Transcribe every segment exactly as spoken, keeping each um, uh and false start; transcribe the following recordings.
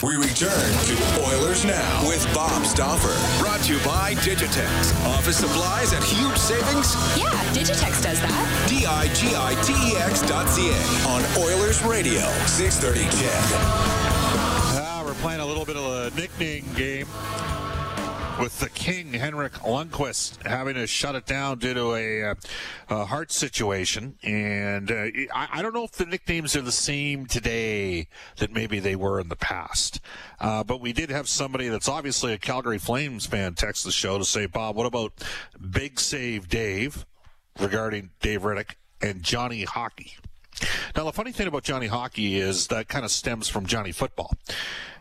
We return to Oilers Now with Bob Stauffer. Brought to you by Digitex. Office supplies at huge savings? Yeah, Digitex does that. D I G I T E X dot C A on Oilers Radio, six thirty Chad. Uh, we're playing a little bit of a nickname game with the King, Henrik Lundqvist, having to shut it down due to a, a heart situation. And uh, I, I don't know if the nicknames are the same today that maybe they were in the past. Uh, but we did have somebody that's obviously a Calgary Flames fan text the show to say, Bob, what about Big Save Dave regarding Dave Riddick and Johnny Hockey? Now, the funny thing about Johnny Hockey is that kind of stems from Johnny Football.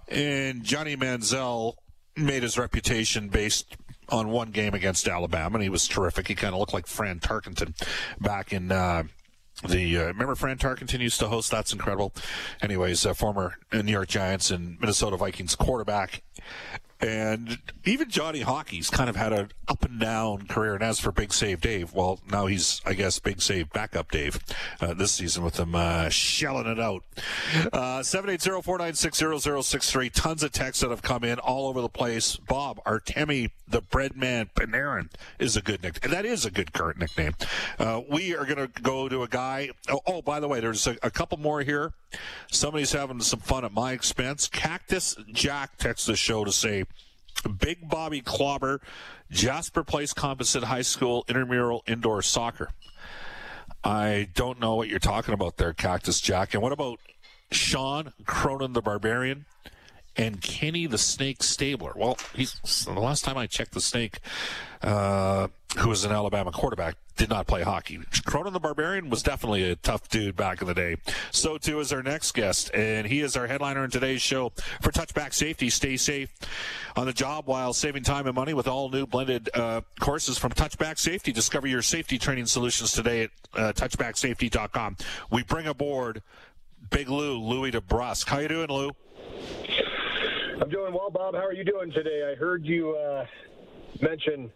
And Johnny Manziel made his reputation based on one game against Alabama, and he was terrific. He kind of looked like Fran Tarkenton back in uh, the... Uh, remember Fran Tarkenton used to host That's Incredible? Anyways, uh, former New York Giants and Minnesota Vikings quarterback. And even Johnny Hockey's kind of had an up-and-down career. And as for Big Save Dave, well, now he's, I guess, Big Save Backup Dave uh, this season with them uh, shelling it out. Uh, seven eight zero, four nine six, zero zero six three. Tons of texts that have come in all over the place. Bob, Artemi, the Breadman, Panarin is a good nickname. That is a good current nickname. Uh, we are going to go to a guy. Oh, oh by the way, there's a, a couple more here. Somebody's having some fun at my expense. Cactus Jack texts the show to say, Big Bobby Clobber, Jasper Place Composite High School, intramural indoor soccer. I don't know what you're talking about there, Cactus Jack. And what about Sean Cronin the Barbarian and Kenny the Snake Stabler? Well, he's, the last time I checked, the Snake, uh, who was an Alabama quarterback, did not play hockey. Cronin the Barbarian was definitely a tough dude back in the day. So, too, is our next guest, and he is our headliner in today's show for Touchback Safety. Stay safe on the job while saving time and money with all new blended uh, courses from Touchback Safety. Discover your safety training solutions today at uh, touchback safety dot com. We bring aboard Big Lou, Louie DeBrusque. How you doing, Lou? I'm doing well, Bob. How are you doing today? I heard you uh, mention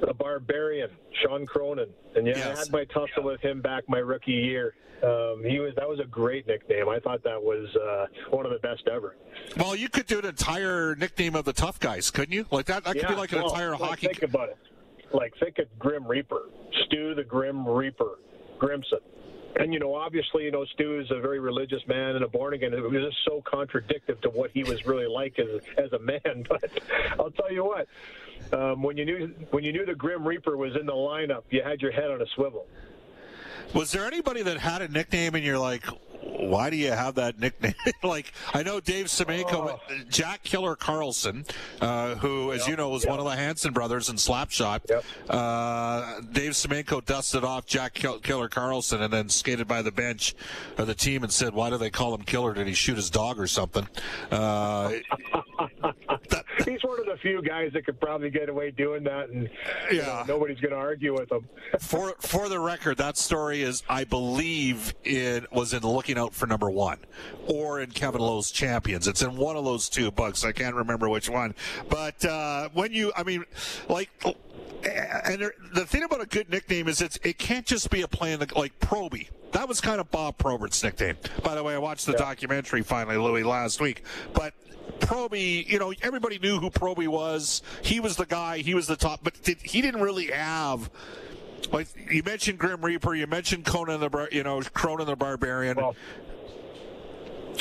the Barbarian, Sean Cronin, and yeah, yes. I had my tussle yeah. with him back my rookie year. Um, he was that was a great nickname. I thought that was uh, one of the best ever. Well, you could do an entire nickname of the tough guys, couldn't you? Like that, that could yeah, be like an well, entire like, hockey. Think about it. Like think of Grim Reaper, Stu the Grim Reaper, Grimson. And, you know, obviously, you know, Stu is a very religious man and a born-again. It was just so contradictive to what he was really like as as a man. But I'll tell you what, um, when you knew when you knew the Grim Reaper was in the lineup, you had your head on a swivel. Was there anybody that had a nickname and you're like, why do you have that nickname? Like, I know Dave Semenko, oh. Jack Killer Carlson, uh, who, as yep, you know, was yep. one of the Hanson brothers in Slapshot. Yep. Uh, Dave Semenko dusted off Jack Kill- Killer Carlson and then skated by the bench of the team and said, why do they call him Killer? Did he shoot his dog or something? Uh, that, he's one of the few guys that could probably get away doing that, and yeah. you know, nobody's going to argue with him. for for the record, that story is, I believe, it was in Looking Out for Number One, or in Kevin Lowe's Champions. It's in one of those two books. I can't remember which one. But uh, when you, I mean, like, and there, the thing about a good nickname is it's it can't just be a play in the, like Proby. That was kind of Bob Probert's nickname. By the way, I watched the yeah. documentary finally, Louis, last week. But Proby, you know, everybody knew who Proby was. He was the guy. He was the top. But did, he didn't really have, like, you mentioned Grim Reaper. You mentioned Conan the, Bar- you know, Cronin the Barbarian. Well,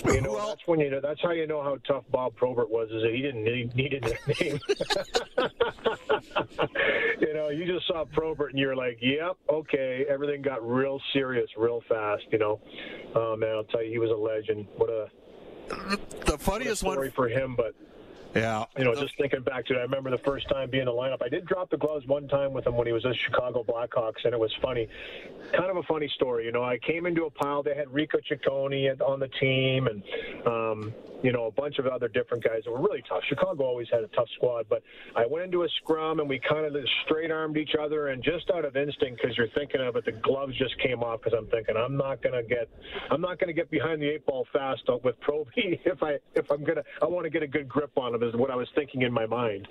you know, well, that's when you know. That's how you know how tough Bob Probert was. Is that he didn't need, needed that name. You know, you just saw Probert, and you're like, "Yep, okay." Everything got real serious, real fast. You know, oh, man, I'll tell you, he was a legend. What a the funniest what a story one for him, but. Yeah. You know, just thinking back to it, I remember the first time being in the lineup. I did drop the gloves one time with him when he was at Chicago Blackhawks, and it was funny. Kind of a funny story. You know, I came into a pile. They had Rico Ciccone on the team and, um, you know, a bunch of other different guys that were really tough. Chicago always had a tough squad. But I went into a scrum, and we kind of straight-armed each other. And just out of instinct, because you're thinking of it, the gloves just came off because I'm thinking, I'm not going to get I'm not going to get behind the eight ball fast with Proby if, I, if I'm going to – I want to get a good grip on him. Is what I was thinking in my mind,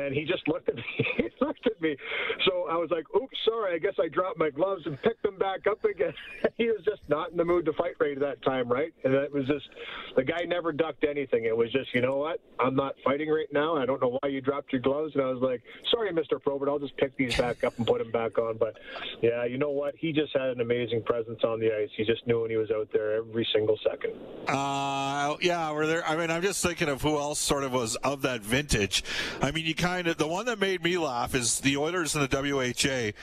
and he just looked at me. He looked at me, so I was like, "Oops, sorry. I guess I dropped my gloves and picked them back up again." He was just not in the mood to fight right at that time, right? And that was just the guy never ducked anything. It was just, you know what? I'm not fighting right now. I don't know why you dropped your gloves. And I was like, "Sorry, Mister Probert. I'll just pick these back up and put them back on." But yeah, you know what? He just had an amazing presence on the ice. He just knew when he was out there every single second. Uh, yeah, we're there. I mean, I'm just thinking of who else sort of was of that vintage. I mean, you kind of, the one that made me laugh is the Oilers in the W H A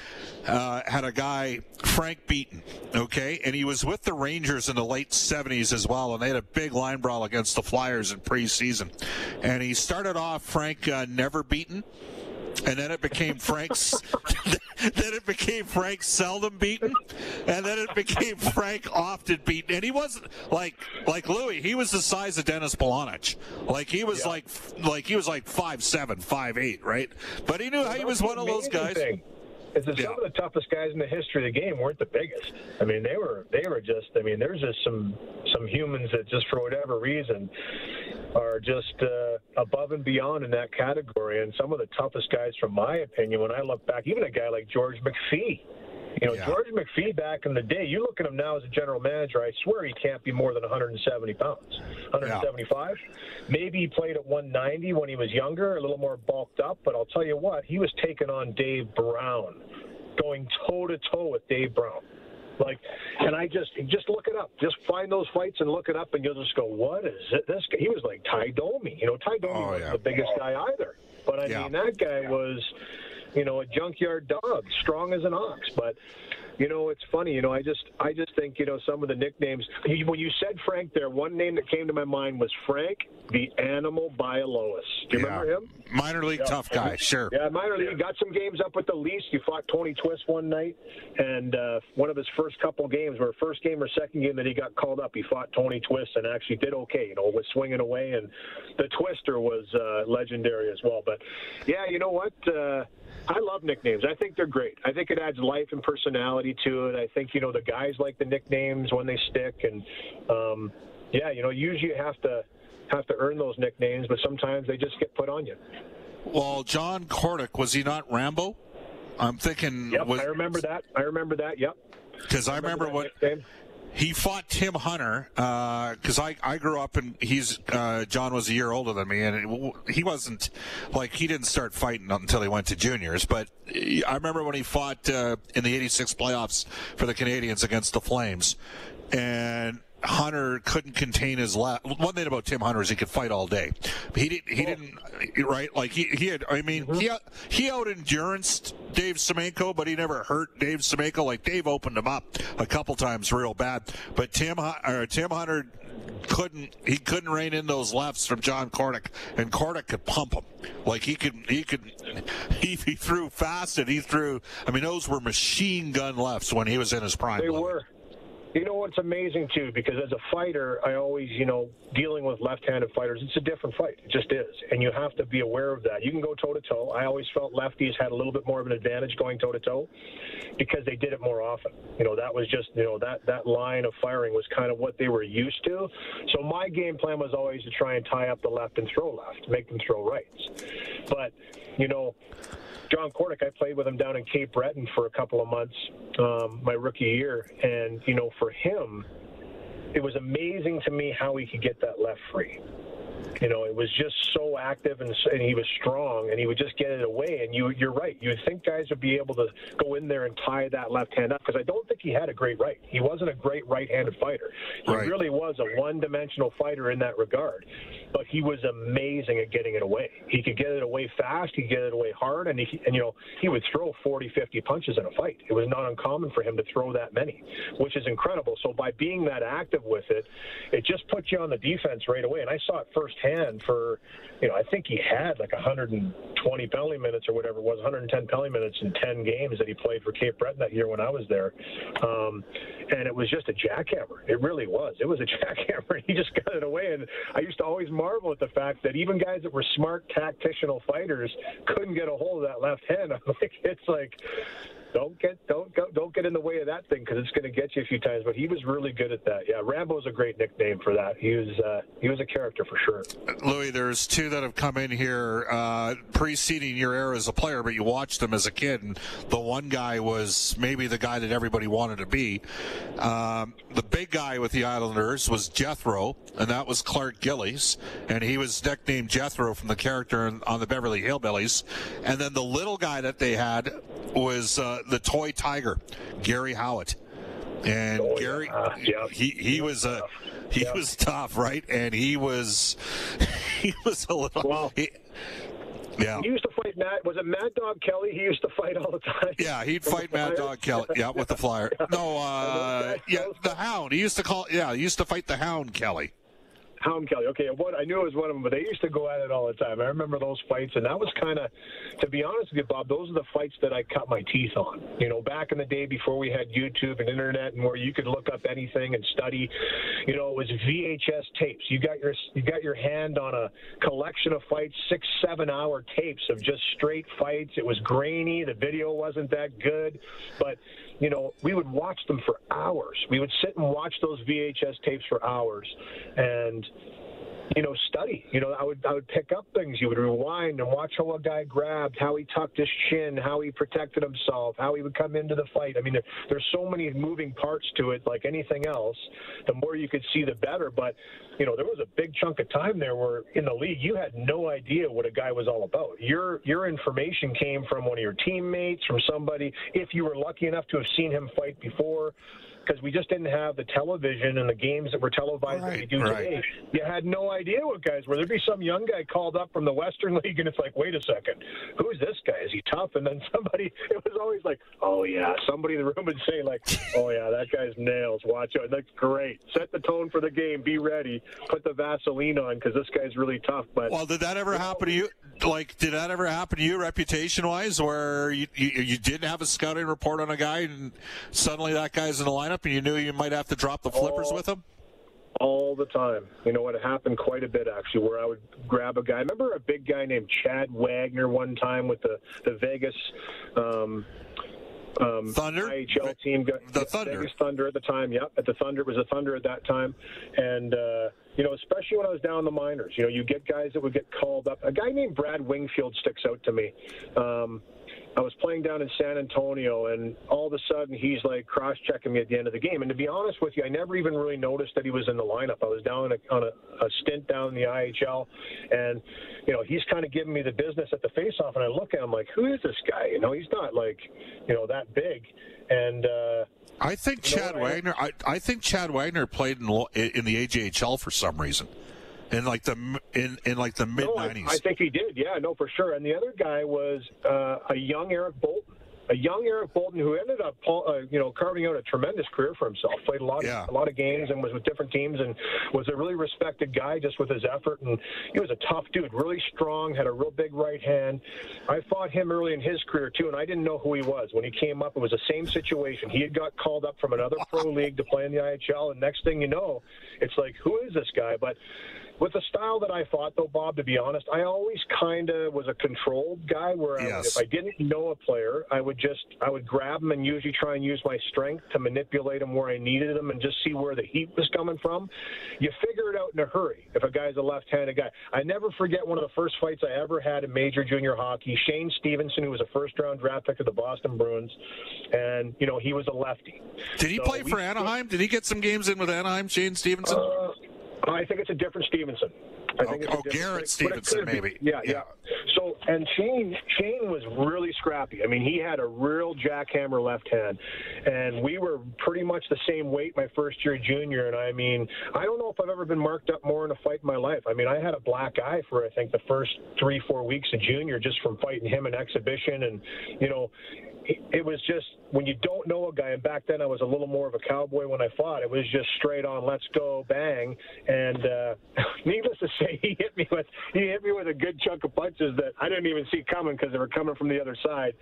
uh, had a guy, Frank Beaton, okay, and he was with the Rangers in the late seventies as well, and they had a big line brawl against the Flyers in preseason. And he started off Frank uh, Never Beaten, and then it became Frank's. Then it became Frank Seldom Beaten, and then it became Frank Often Beaten. And he wasn't like like Louie. He was the size of Dennis Bolonich. Like he was yeah. like like he was like five seven, five eight, right? But he knew how he was one of those guys. Thing. It's that yeah. Some of the toughest guys in the history of the game weren't the biggest. I mean, they were they were just. I mean, there's just some some humans that just for whatever reason are just uh, above and beyond in that category. And some of the toughest guys, from my opinion, when I look back, even a guy like George McPhee. You know, yeah. George McPhee back in the day, you look at him now as a general manager, I swear he can't be more than one hundred seventy pounds, one hundred seventy-five. Yeah. Maybe he played at one ninety when he was younger, a little more bulked up, but I'll tell you what, he was taking on Dave Brown, going toe-to-toe with Dave Brown. Like, and I just, just look it up. Just find those fights and look it up, and you'll just go, what is it? This guy? He was like Ty Domi. You know, Ty Domi oh, wasn't yeah. the biggest guy either. But, I yeah. mean, that guy yeah. was... You know, a junkyard dog, strong as an ox. But, you know, it's funny. You know, I just I just think, you know, some of the nicknames. When you said Frank there, one name that came to my mind was Frank the Animal Bialois. Do you yeah. remember him? Minor league yeah. tough guy, sure. Yeah, minor league. Got some games up with the Leafs. He fought Tony Twist one night. And uh, one of his first couple games, or first game or second game that he got called up, he fought Tony Twist and actually did okay. You know, was swinging away. And the Twister was uh, legendary as well. But, yeah, you know what? Uh, I love nicknames. I think they're great. I think it adds life and personality to it. I think, you know, the guys like the nicknames when they stick. And, um, yeah, you know, usually you have to have to earn those nicknames, but sometimes they just get put on you. Well, John Kordic, was he not Rambo? I'm thinking. Yep, was, I remember that. I remember that, yep. Because I remember, I remember what nickname. He fought Tim Hunter, because uh, I, I grew up, and he's uh, John was a year older than me, and it, he wasn't, like, he didn't start fighting until he went to juniors. But I remember when he fought uh, in the eighty-six playoffs for the Canadians against the Flames, and Hunter couldn't contain his laugh. One thing about Tim Hunter is he could fight all day. He didn't. He didn't. Right? Like he, he had. I mean, mm-hmm. he out, he out enduranced Dave Semenko, but he never hurt Dave Semenko. Like Dave opened him up a couple times real bad, but Tim or Tim Hunter couldn't. He couldn't rein in those lefts from John Kordic, and Kordic could pump him. Like he could. He could. He, he threw fast, and he threw. I mean, those were machine gun lefts when he was in his prime. They level. were. You know what's amazing, too, because as a fighter, I always, you know, dealing with left-handed fighters, it's a different fight. It just is. And you have to be aware of that. You can go toe-to-toe. I always felt lefties had a little bit more of an advantage going toe-to-toe because they did it more often. You know, that was just, you know, that, that line of firing was kind of what they were used to. So my game plan was always to try and tie up the left and throw left, make them throw rights. But, you know... John Kordic, I played with him down in Cape Breton for a couple of months, um, my rookie year, and, you know, for him, it was amazing to me how he could get that left free. You know, it was just so active, and, and he was strong, and he would just get it away, and you, you're right. You would think guys would be able to go in there and tie that left hand up, because I don't think he had a great right. He wasn't a great right-handed fighter. He right. really was a one-dimensional fighter in that regard, but he was amazing at getting it away. He could get it away fast, he could get it away hard, and, he, and you know, he would throw forty, fifty punches in a fight. It was not uncommon for him to throw that many, which is incredible. So by being that active with it, it just puts you on the defense right away, and I saw it first firsthand for, you know, I think he had like one hundred twenty penalty minutes or whatever it was, one hundred ten penalty minutes in ten games that he played for Cape Breton that year when I was there. Um, and it was just a jackhammer. It really was. It was a jackhammer. He just got it away. And I used to always marvel at the fact that even guys that were smart tactitional fighters couldn't get a hold of that left hand. I'm like, it's like, Don't get don't go, don't get in the way of that thing because it's going to get you a few times. But he was really good at that. Yeah, Rambo's a great nickname for that. He was uh, he was a character for sure. Louie, there's two that have come in here uh, preceding your era as a player, but you watched them as a kid, and the one guy was maybe the guy that everybody wanted to be. Um, the big guy with the Islanders was Jethro, and that was Clark Gillies, and he was nicknamed Jethro from the character on the Beverly Hillbillies. And then the little guy that they had was uh, the toy tiger, Gary Howatt. And oh, Gary, yeah. Yeah. he he was a he yeah. was tough, right? And he was he was a little. Well, he, yeah. He used to fight Matt. Was it Mad Dog Kelly? He used to fight all the time. Yeah, he'd fight Mad Dog Kelly. Yeah, with the Flyer. yeah. No, uh, yeah, the Hound. He used to call. Yeah, he used to fight the Hound Kelly. Hound Kelly. Okay, what, I knew it was one of them, but they used to go at it all the time. I remember those fights, and that was kind of, to be honest with you, Bob, those are the fights that I cut my teeth on. You know, back in the day before we had YouTube and internet and where you could look up anything and study, you know, it was V H S tapes. You got your you got your hand on a collection of fights, six, seven-hour tapes of just straight fights. It was grainy. The video wasn't that good, but you know, we would watch them for hours. We would sit and watch those V H S tapes for hours and, you know, study. You know, I would I would pick up things. You would rewind and watch how a guy grabbed, how he tucked his chin, how he protected himself, how he would come into the fight. I mean, there, there's so many moving parts to it, like anything else. The more you could see, the better. But, you know, there was a big chunk of time there where in the league you had no idea what a guy was all about. Your, your information came from one of your teammates, from somebody, if you were lucky enough to have seen him fight before, because we just didn't have the television and the games that were televised right, that we do right. today. You had no idea what guys were. There'd be some young guy called up from the Western League, and it's like, wait a second, who's this guy? Is he tough? And then somebody, it was always like, oh, yeah. Somebody in the room would say, like, oh, yeah, that guy's nails. Watch out. That's great. Set the tone for the game. Be ready. Put the Vaseline on because this guy's really tough. But Well, did that ever you know, happen to you? Like, did that ever happen to you reputation-wise where you, you, you didn't have a scouting report on a guy and suddenly that guy's in the lineup? And you knew you might have to drop the flippers oh, with him? All the time. You know what? It happened quite a bit, actually, where I would grab a guy. I remember a big guy named Chad Wagner one time with the, the Vegas um, um, Thunder? I H L team. The yeah, Thunder. Vegas Thunder at the time, yep. At the Thunder. It was the Thunder at that time. And, uh, you know, especially when I was down in the minors, you know, you get guys that would get called up. A guy named Brad Wingfield sticks out to me. Um I was playing down in San Antonio, and all of a sudden he's like cross-checking me at the end of the game. And to be honest with you, I never even really noticed that he was in the lineup. I was down on a, on a, a stint down in the I H L, and you know he's kind of giving me the business at the faceoff. And I look at him like, who is this guy? You know, he's not like, you know, that big. And uh, I think Chad Wagner. I, I think Chad Wagner played in in the A J H L for some reason. In like the in, in like the mid nineties. No, I, I think he did. Yeah, no, for sure. And the other guy was uh, a young Eric Bolton, a young Eric Bolton who ended up, uh, you know, carving out a tremendous career for himself. Played a lot, yeah. of, a lot of games, and was with different teams, and was a really respected guy just with his effort. And he was a tough dude, really strong, had a real big right hand. I fought him early in his career too, and I didn't know who he was when he came up. It was the same situation. He had got called up from another pro league to play in the I H L, and next thing you know, it's like, who is this guy? But with the style that I fought, though, Bob, to be honest, I always kind of was a controlled guy where I, yes. if I didn't know a player, I would just I would grab him and usually try and use my strength to manipulate him where I needed him and just see where the heat was coming from. You figure it out in a hurry if a guy's a left-handed guy. I never forget one of the first fights I ever had in major junior hockey. Shane Stevenson, who was a first-round draft pick of the Boston Bruins, and, you know, he was a lefty. Did he so play for we, Anaheim? Did he get some games in with Anaheim, Shane Stevenson? Uh, I think it's a different Stevenson. I think oh, it's oh Garrett Stevenson, maybe. Yeah, yeah, yeah. So, and Shane, Shane was really scrappy. I mean, he had a real jackhammer left hand, and we were pretty much the same weight my first year junior. And I mean, I don't know if I've ever been marked up more in a fight in my life. I mean, I had a black eye for I think the first three, four weeks of junior just from fighting him in exhibition, and you know. It was just when you don't know a guy, and back then I was a little more of a cowboy when I fought. It was just straight on, let's go, bang, and uh, needless to say, he hit me with he hit me with a good chunk of punches that I didn't even see coming because they were coming from the other side.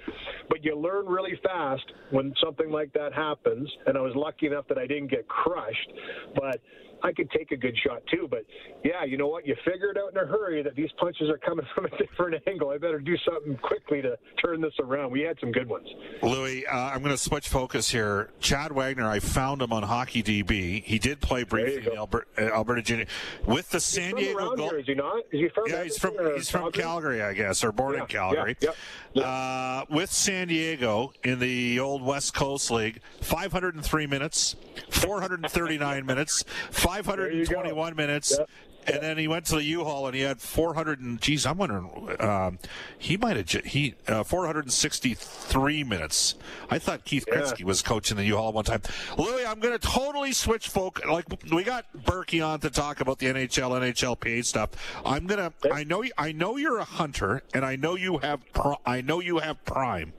But you learn really fast when something like that happens, and I was lucky enough that I didn't get crushed, but I could take a good shot too. But yeah, you know what? You figure it out in a hurry that these punches are coming from a different angle. I better do something quickly to turn this around. We had some good ones. Louie, uh, I'm going to switch focus here. Chad Wagner, I found him on HockeyDB. He did play briefly in Albert, uh, Alberta Junior with the San he's Diego. From Gold- here, is he not? Is he from? Yeah, he's from he's from Calgary? Calgary, I guess, or born yeah, in Calgary. Yeah, yeah, yeah. Uh, with San Diego in the old West Coast League, five hundred three minutes, four hundred thirty-nine minutes, five hundred twenty-one minutes. Yeah. And then he went to the U-Haul and he had four hundred and geez, I'm wondering, um, he might have he uh, four hundred sixty-three minutes. I thought Keith yeah. Kretzky was coaching the U-Haul one time. Louie, I'm going to totally switch folk. Like we got Berkey on to talk about the N H L, N H L P A stuff. I'm gonna. Okay. I know. I know you're a hunter, and I know you have. I know you have Prime.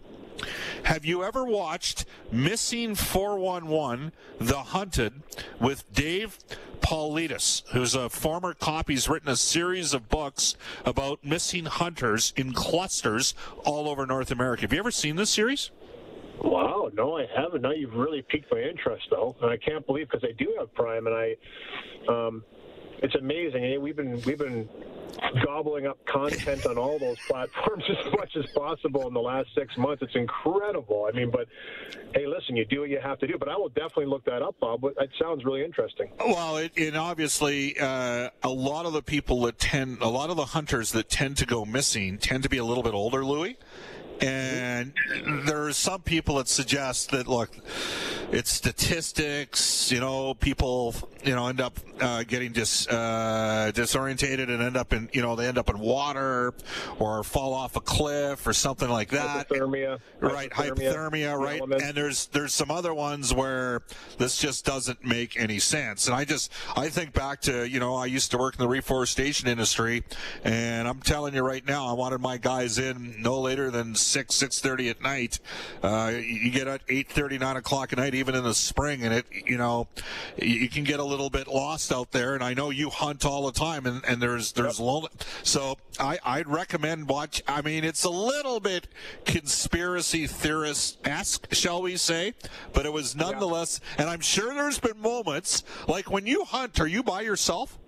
Have you ever watched Missing four one one, The Hunted, with Dave Paulides, who's a former cop? He's written a series of books about missing hunters in clusters all over North America. Have you ever seen this series? Wow, no, I haven't. Now you've really piqued my interest, though. And I can't believe, because I do have Prime, and I... Um, it's amazing. We've been we've been gobbling up content on all those platforms as much as possible in the last six months. It's incredible. I mean, but hey, listen, you do what you have to do. But I will definitely look that up, Bob. It sounds really interesting. Well, it, it obviously uh, a lot of the people that tend, a lot of the hunters that tend to go missing tend to be a little bit older, Louie. And there are some people that suggest that, look, it's statistics, you know, people, you know, end up uh, getting dis, uh, disorientated and end up in, you know, they end up in water or fall off a cliff or something like that. Hypothermia. Right, hypothermia, hypothermia right. Element. And there's there's some other ones where this just doesn't make any sense. And I just, I think back to, you know, I used to work in the reforestation industry, and I'm telling you right now, I wanted my guys in no later than six six thirty at night. Uh you get at eight thirty, nine o'clock at night, even in the spring, and it you know you can get a little bit lost out there. And I know you hunt all the time, and, and there's there's yep. lonely, so I I'd recommend watch. I mean, it's a little bit conspiracy theorist-esque, shall we say, but it was nonetheless. Yeah. And I'm sure there's been moments like when you hunt. Are you by yourself?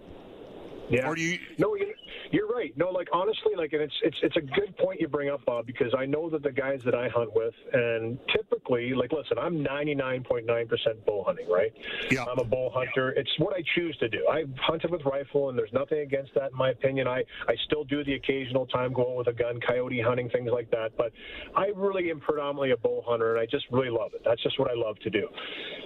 Yeah. Or do you? No. You- You're right. No, like honestly, like, and it's it's it's a good point you bring up, Bob, because I know that the guys that I hunt with, and typically, like, listen, I'm ninety-nine point nine percent bow hunting, right? Yeah. I'm a bow hunter. It's what I choose to do. I hunted with rifle, and there's nothing against that, in my opinion. I, I still do the occasional time going with a gun, coyote hunting, things like that. But I really am predominantly a bow hunter, and I just really love it. That's just what I love to do.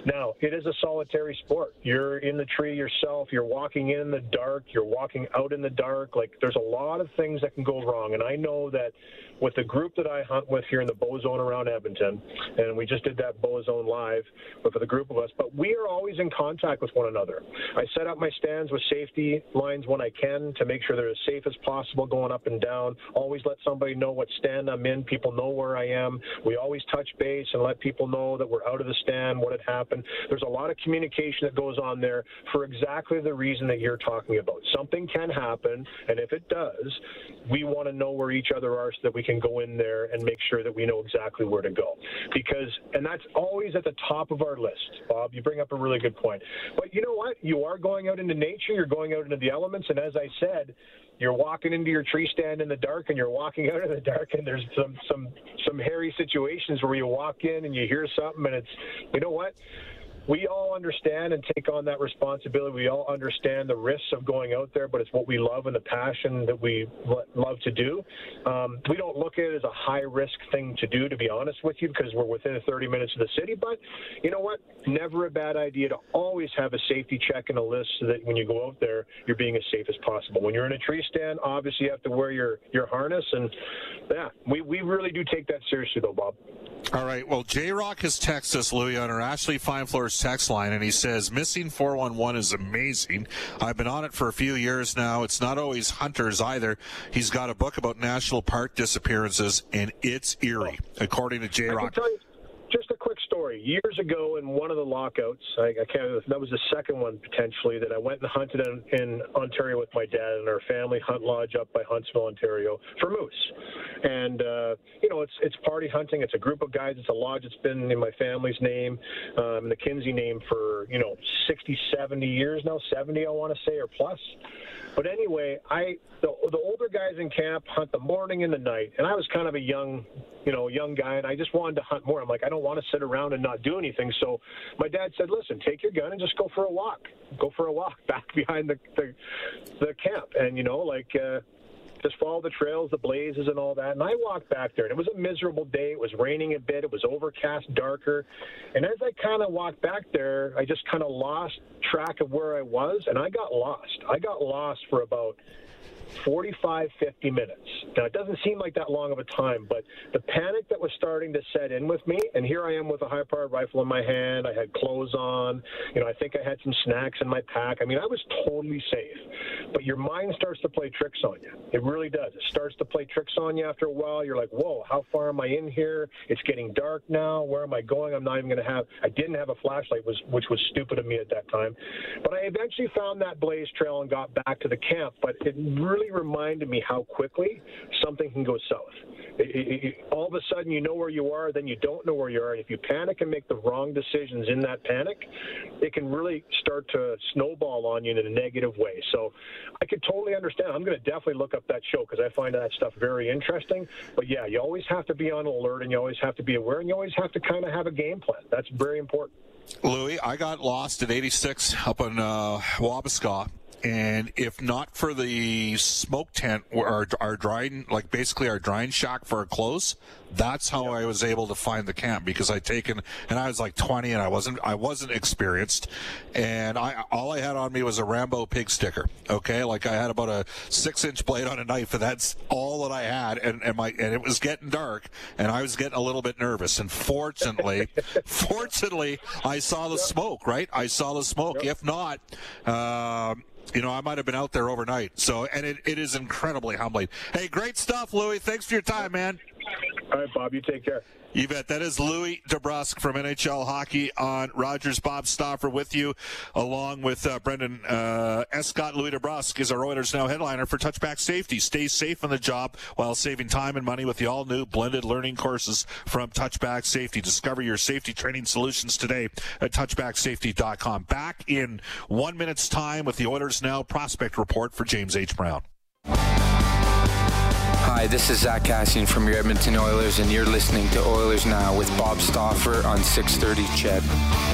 Now, it is a solitary sport. You're in the tree yourself. You're walking in the dark. You're walking out in the dark. Like, there's a lot of things that can go wrong, and I know that with the group that I hunt with here in the Bow Zone around Edmonton, and we just did that Bow Zone live with the group of us, but we are always in contact with one another. I set up my stands with safety lines when I can to make sure they're as safe as possible going up and down. Always let somebody know what stand I'm in. People know where I am. We always touch base and let people know that we're out of the stand, what had happened. There's a lot of communication that goes on there for exactly the reason that you're talking about. Something can happen, and if it does, we want to know where each other are so that we can go in there and make sure that we know exactly where to go. Because, and that's always at the top of our list, Bob. You bring up a really good point. But you know what? You are going out into nature. You're going out into the elements. And as I said, you're walking into your tree stand in the dark, and you're walking out in the dark, and there's some some some hairy situations where you walk in and you hear something, and it's, you know what? We all understand and take on that responsibility. We all understand the risks of going out there, but it's what we love and the passion that we love to do. Um, we don't look at it as a high-risk thing to do, to be honest with you, because we're within thirty minutes of the city. But you know what? Never a bad idea to always have a safety check and a list so that when you go out there, you're being as safe as possible. When you're in a tree stand, obviously you have to wear your, your harness. And, yeah, we, we really do take that seriously, though, Bob. All right. Well, J-Rock has texted us, Louie, on our Ashley Fine Floors text line, and he says, Missing four one one is amazing. I've been on it for a few years now. It's not always hunters either. He's got a book about national park disappearances, and it's eerie, according to J-Rock. Just a quick story. Years ago in one of the lockouts, I, I can't, that was the second one potentially, that I went and hunted in, in Ontario with my dad and our family hunt lodge up by Huntsville, Ontario, for moose. And, uh, you know, it's it's party hunting. It's a group of guys. It's a lodge that's been in my family's name, um, the Kinsey name for, you know, sixty, seventy years now, seventy I want to say, or plus. But anyway, I the, the older guys in camp hunt the morning and the night, and I was kind of a young, you know, young guy, and I just wanted to hunt more. I'm like, I don't want to sit around and not do anything. So my dad said, listen, take your gun and just go for a walk. Go for a walk back behind the the, the camp, and, you know, like uh, just follow the trails, the blazes and all that. And I walked back there, and it was a miserable day. It was raining a bit. It was overcast, darker. And as I kind of walked back there, I just kind of lost track of where I was, and I got lost. I got lost for about forty-five, fifty minutes. Now, it doesn't seem like that long of a time, but the panic that was starting to set in with me, and here I am with a high-powered rifle in my hand. I had clothes on. You know, I think I had some snacks in my pack. I mean, I was totally safe. But your mind starts to play tricks on you. It really does. It starts to play tricks on you after a while. You're like, whoa, how far am I in here? It's getting dark now. Where am I going? I'm not even going to have – I didn't have a flashlight, which was stupid of me at that time. But I eventually found that blaze trail and got back to the camp, but it really reminded me how quickly something can go south. It, it, it, all of a sudden, you know where you are, then you don't know where you are. And if you panic and make the wrong decisions in that panic, it can really start to snowball on you in a negative way. So I could totally understand. I'm going to definitely look up that show because I find that stuff very interesting. But yeah, you always have to be on alert, and you always have to be aware, and you always have to kind of have a game plan. That's very important. Louie, I got lost at eighty-six up in uh, Wabasca. And if not for the smoke tent, or our, our drying, like basically our drying shack for our clothes, that's how yep. I was able to find the camp, because I'd taken, and I was like twenty, and I wasn't, I wasn't experienced, and I all I had on me was a Rambo pig sticker. Okay, like I had about a six-inch blade on a knife, and that's all that I had. And, and my and it was getting dark, and I was getting a little bit nervous. And fortunately, fortunately, I saw the yep. smoke. Right, I saw the smoke. Yep. If not, um, you know, I might have been out there overnight. So, and it, it is incredibly humbling. Hey, great stuff, Louie. Thanks for your time, man. All right, Bob, you take care. You bet. That is Louie DeBrusque from N H L Hockey on Rogers. Bob Stauffer with you, along with uh, Brendan uh, Escott. Louie DeBrusque is our Oilers Now headliner for Touchback Safety. Stay safe on the job while saving time and money with the all-new blended learning courses from Touchback Safety. Discover your safety training solutions today at touchback safety dot com. Back in one minute's time with the Oilers Now prospect report for James H. Brown. Hi, this is Zach Cassian from your Edmonton Oilers, and you're listening to Oilers Now with Bob Stauffer on six thirty C H E D.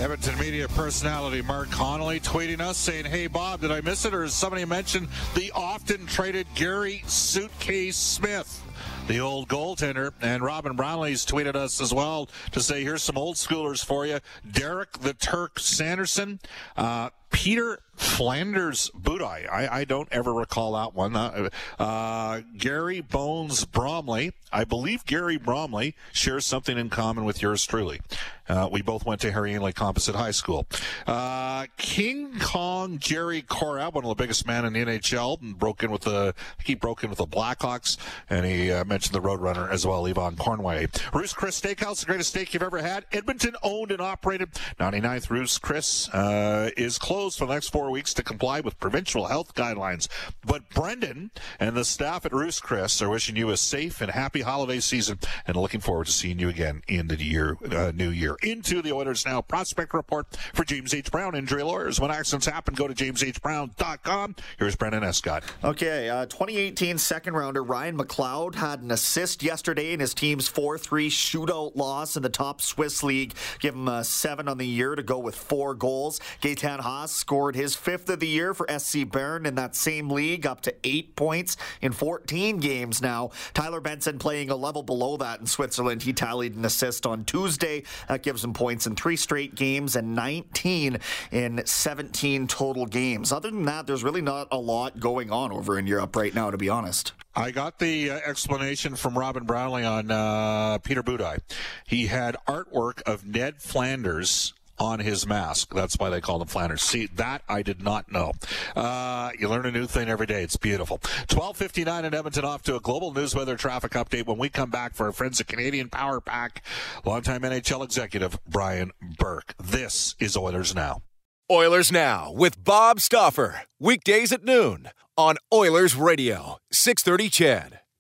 Edmonton media personality Mark Connolly tweeting us saying, hey, Bob, did I miss it, or has somebody mentioned the often traded Gary Suitcase Smith, the old goaltender? And Robin Brownlee's tweeted us as well to say, here's some old schoolers for you. Derek the Turk Sanderson, uh, Peter Flanders Budai. I, I don't ever recall that one. Uh, uh, Gary Bones Bromley. I believe Gary Bromley shares something in common with yours truly. Uh, we both went to Harry Ainley Composite High School. Uh, King Kong Jerry Korab, one of the biggest men in the N H L, and broke in with the, he broke in with the Blackhawks, and he uh, mentioned the Roadrunner as well, Yvonne Cornway. Ruth's Chris Steakhouse, the greatest steak you've ever had. Edmonton owned and operated. ninety-ninth Ruth's Chris uh, is closed for the next four weeks to comply with provincial health guidelines. But Brendan and the staff at Ruth's Chris are wishing you a safe and happy holiday season, and looking forward to seeing you again in the year, uh, new year. Into the Oilers Now prospect report for James H. Brown Injury Lawyers. When accidents happen, go to james h brown dot com. Here's Brendan Escott. Okay, uh, twenty eighteen second-rounder Ryan McLeod had an assist yesterday in his team's four three shootout loss in the top Swiss League. Give him a seven on the year to go with four goals. Gaetan Haas scored his fifth of the year for S C Bern in that same league, up to eight points in fourteen games now. Tyler Benson playing a level below that in Switzerland. He tallied an assist on Tuesday. That gives him points in three straight games and nineteen in seventeen total games. Other than that, there's really not a lot going on over in Europe right now, to be honest. I got the uh, explanation from Robin Brownlee on uh, Peter Budaj. He had artwork of Ned Flanders on his mask. That's why they call them flanners. See, that I did not know. Uh, you learn a new thing every day. It's beautiful. twelve fifty-nine in Edmonton, off to a global news weather traffic update when we come back for our friends at Canadian Power Pack, longtime N H L executive Brian Burke. This is Oilers Now. Oilers Now with Bob Stauffer. Weekdays at noon on Oilers Radio, six thirty C H E D.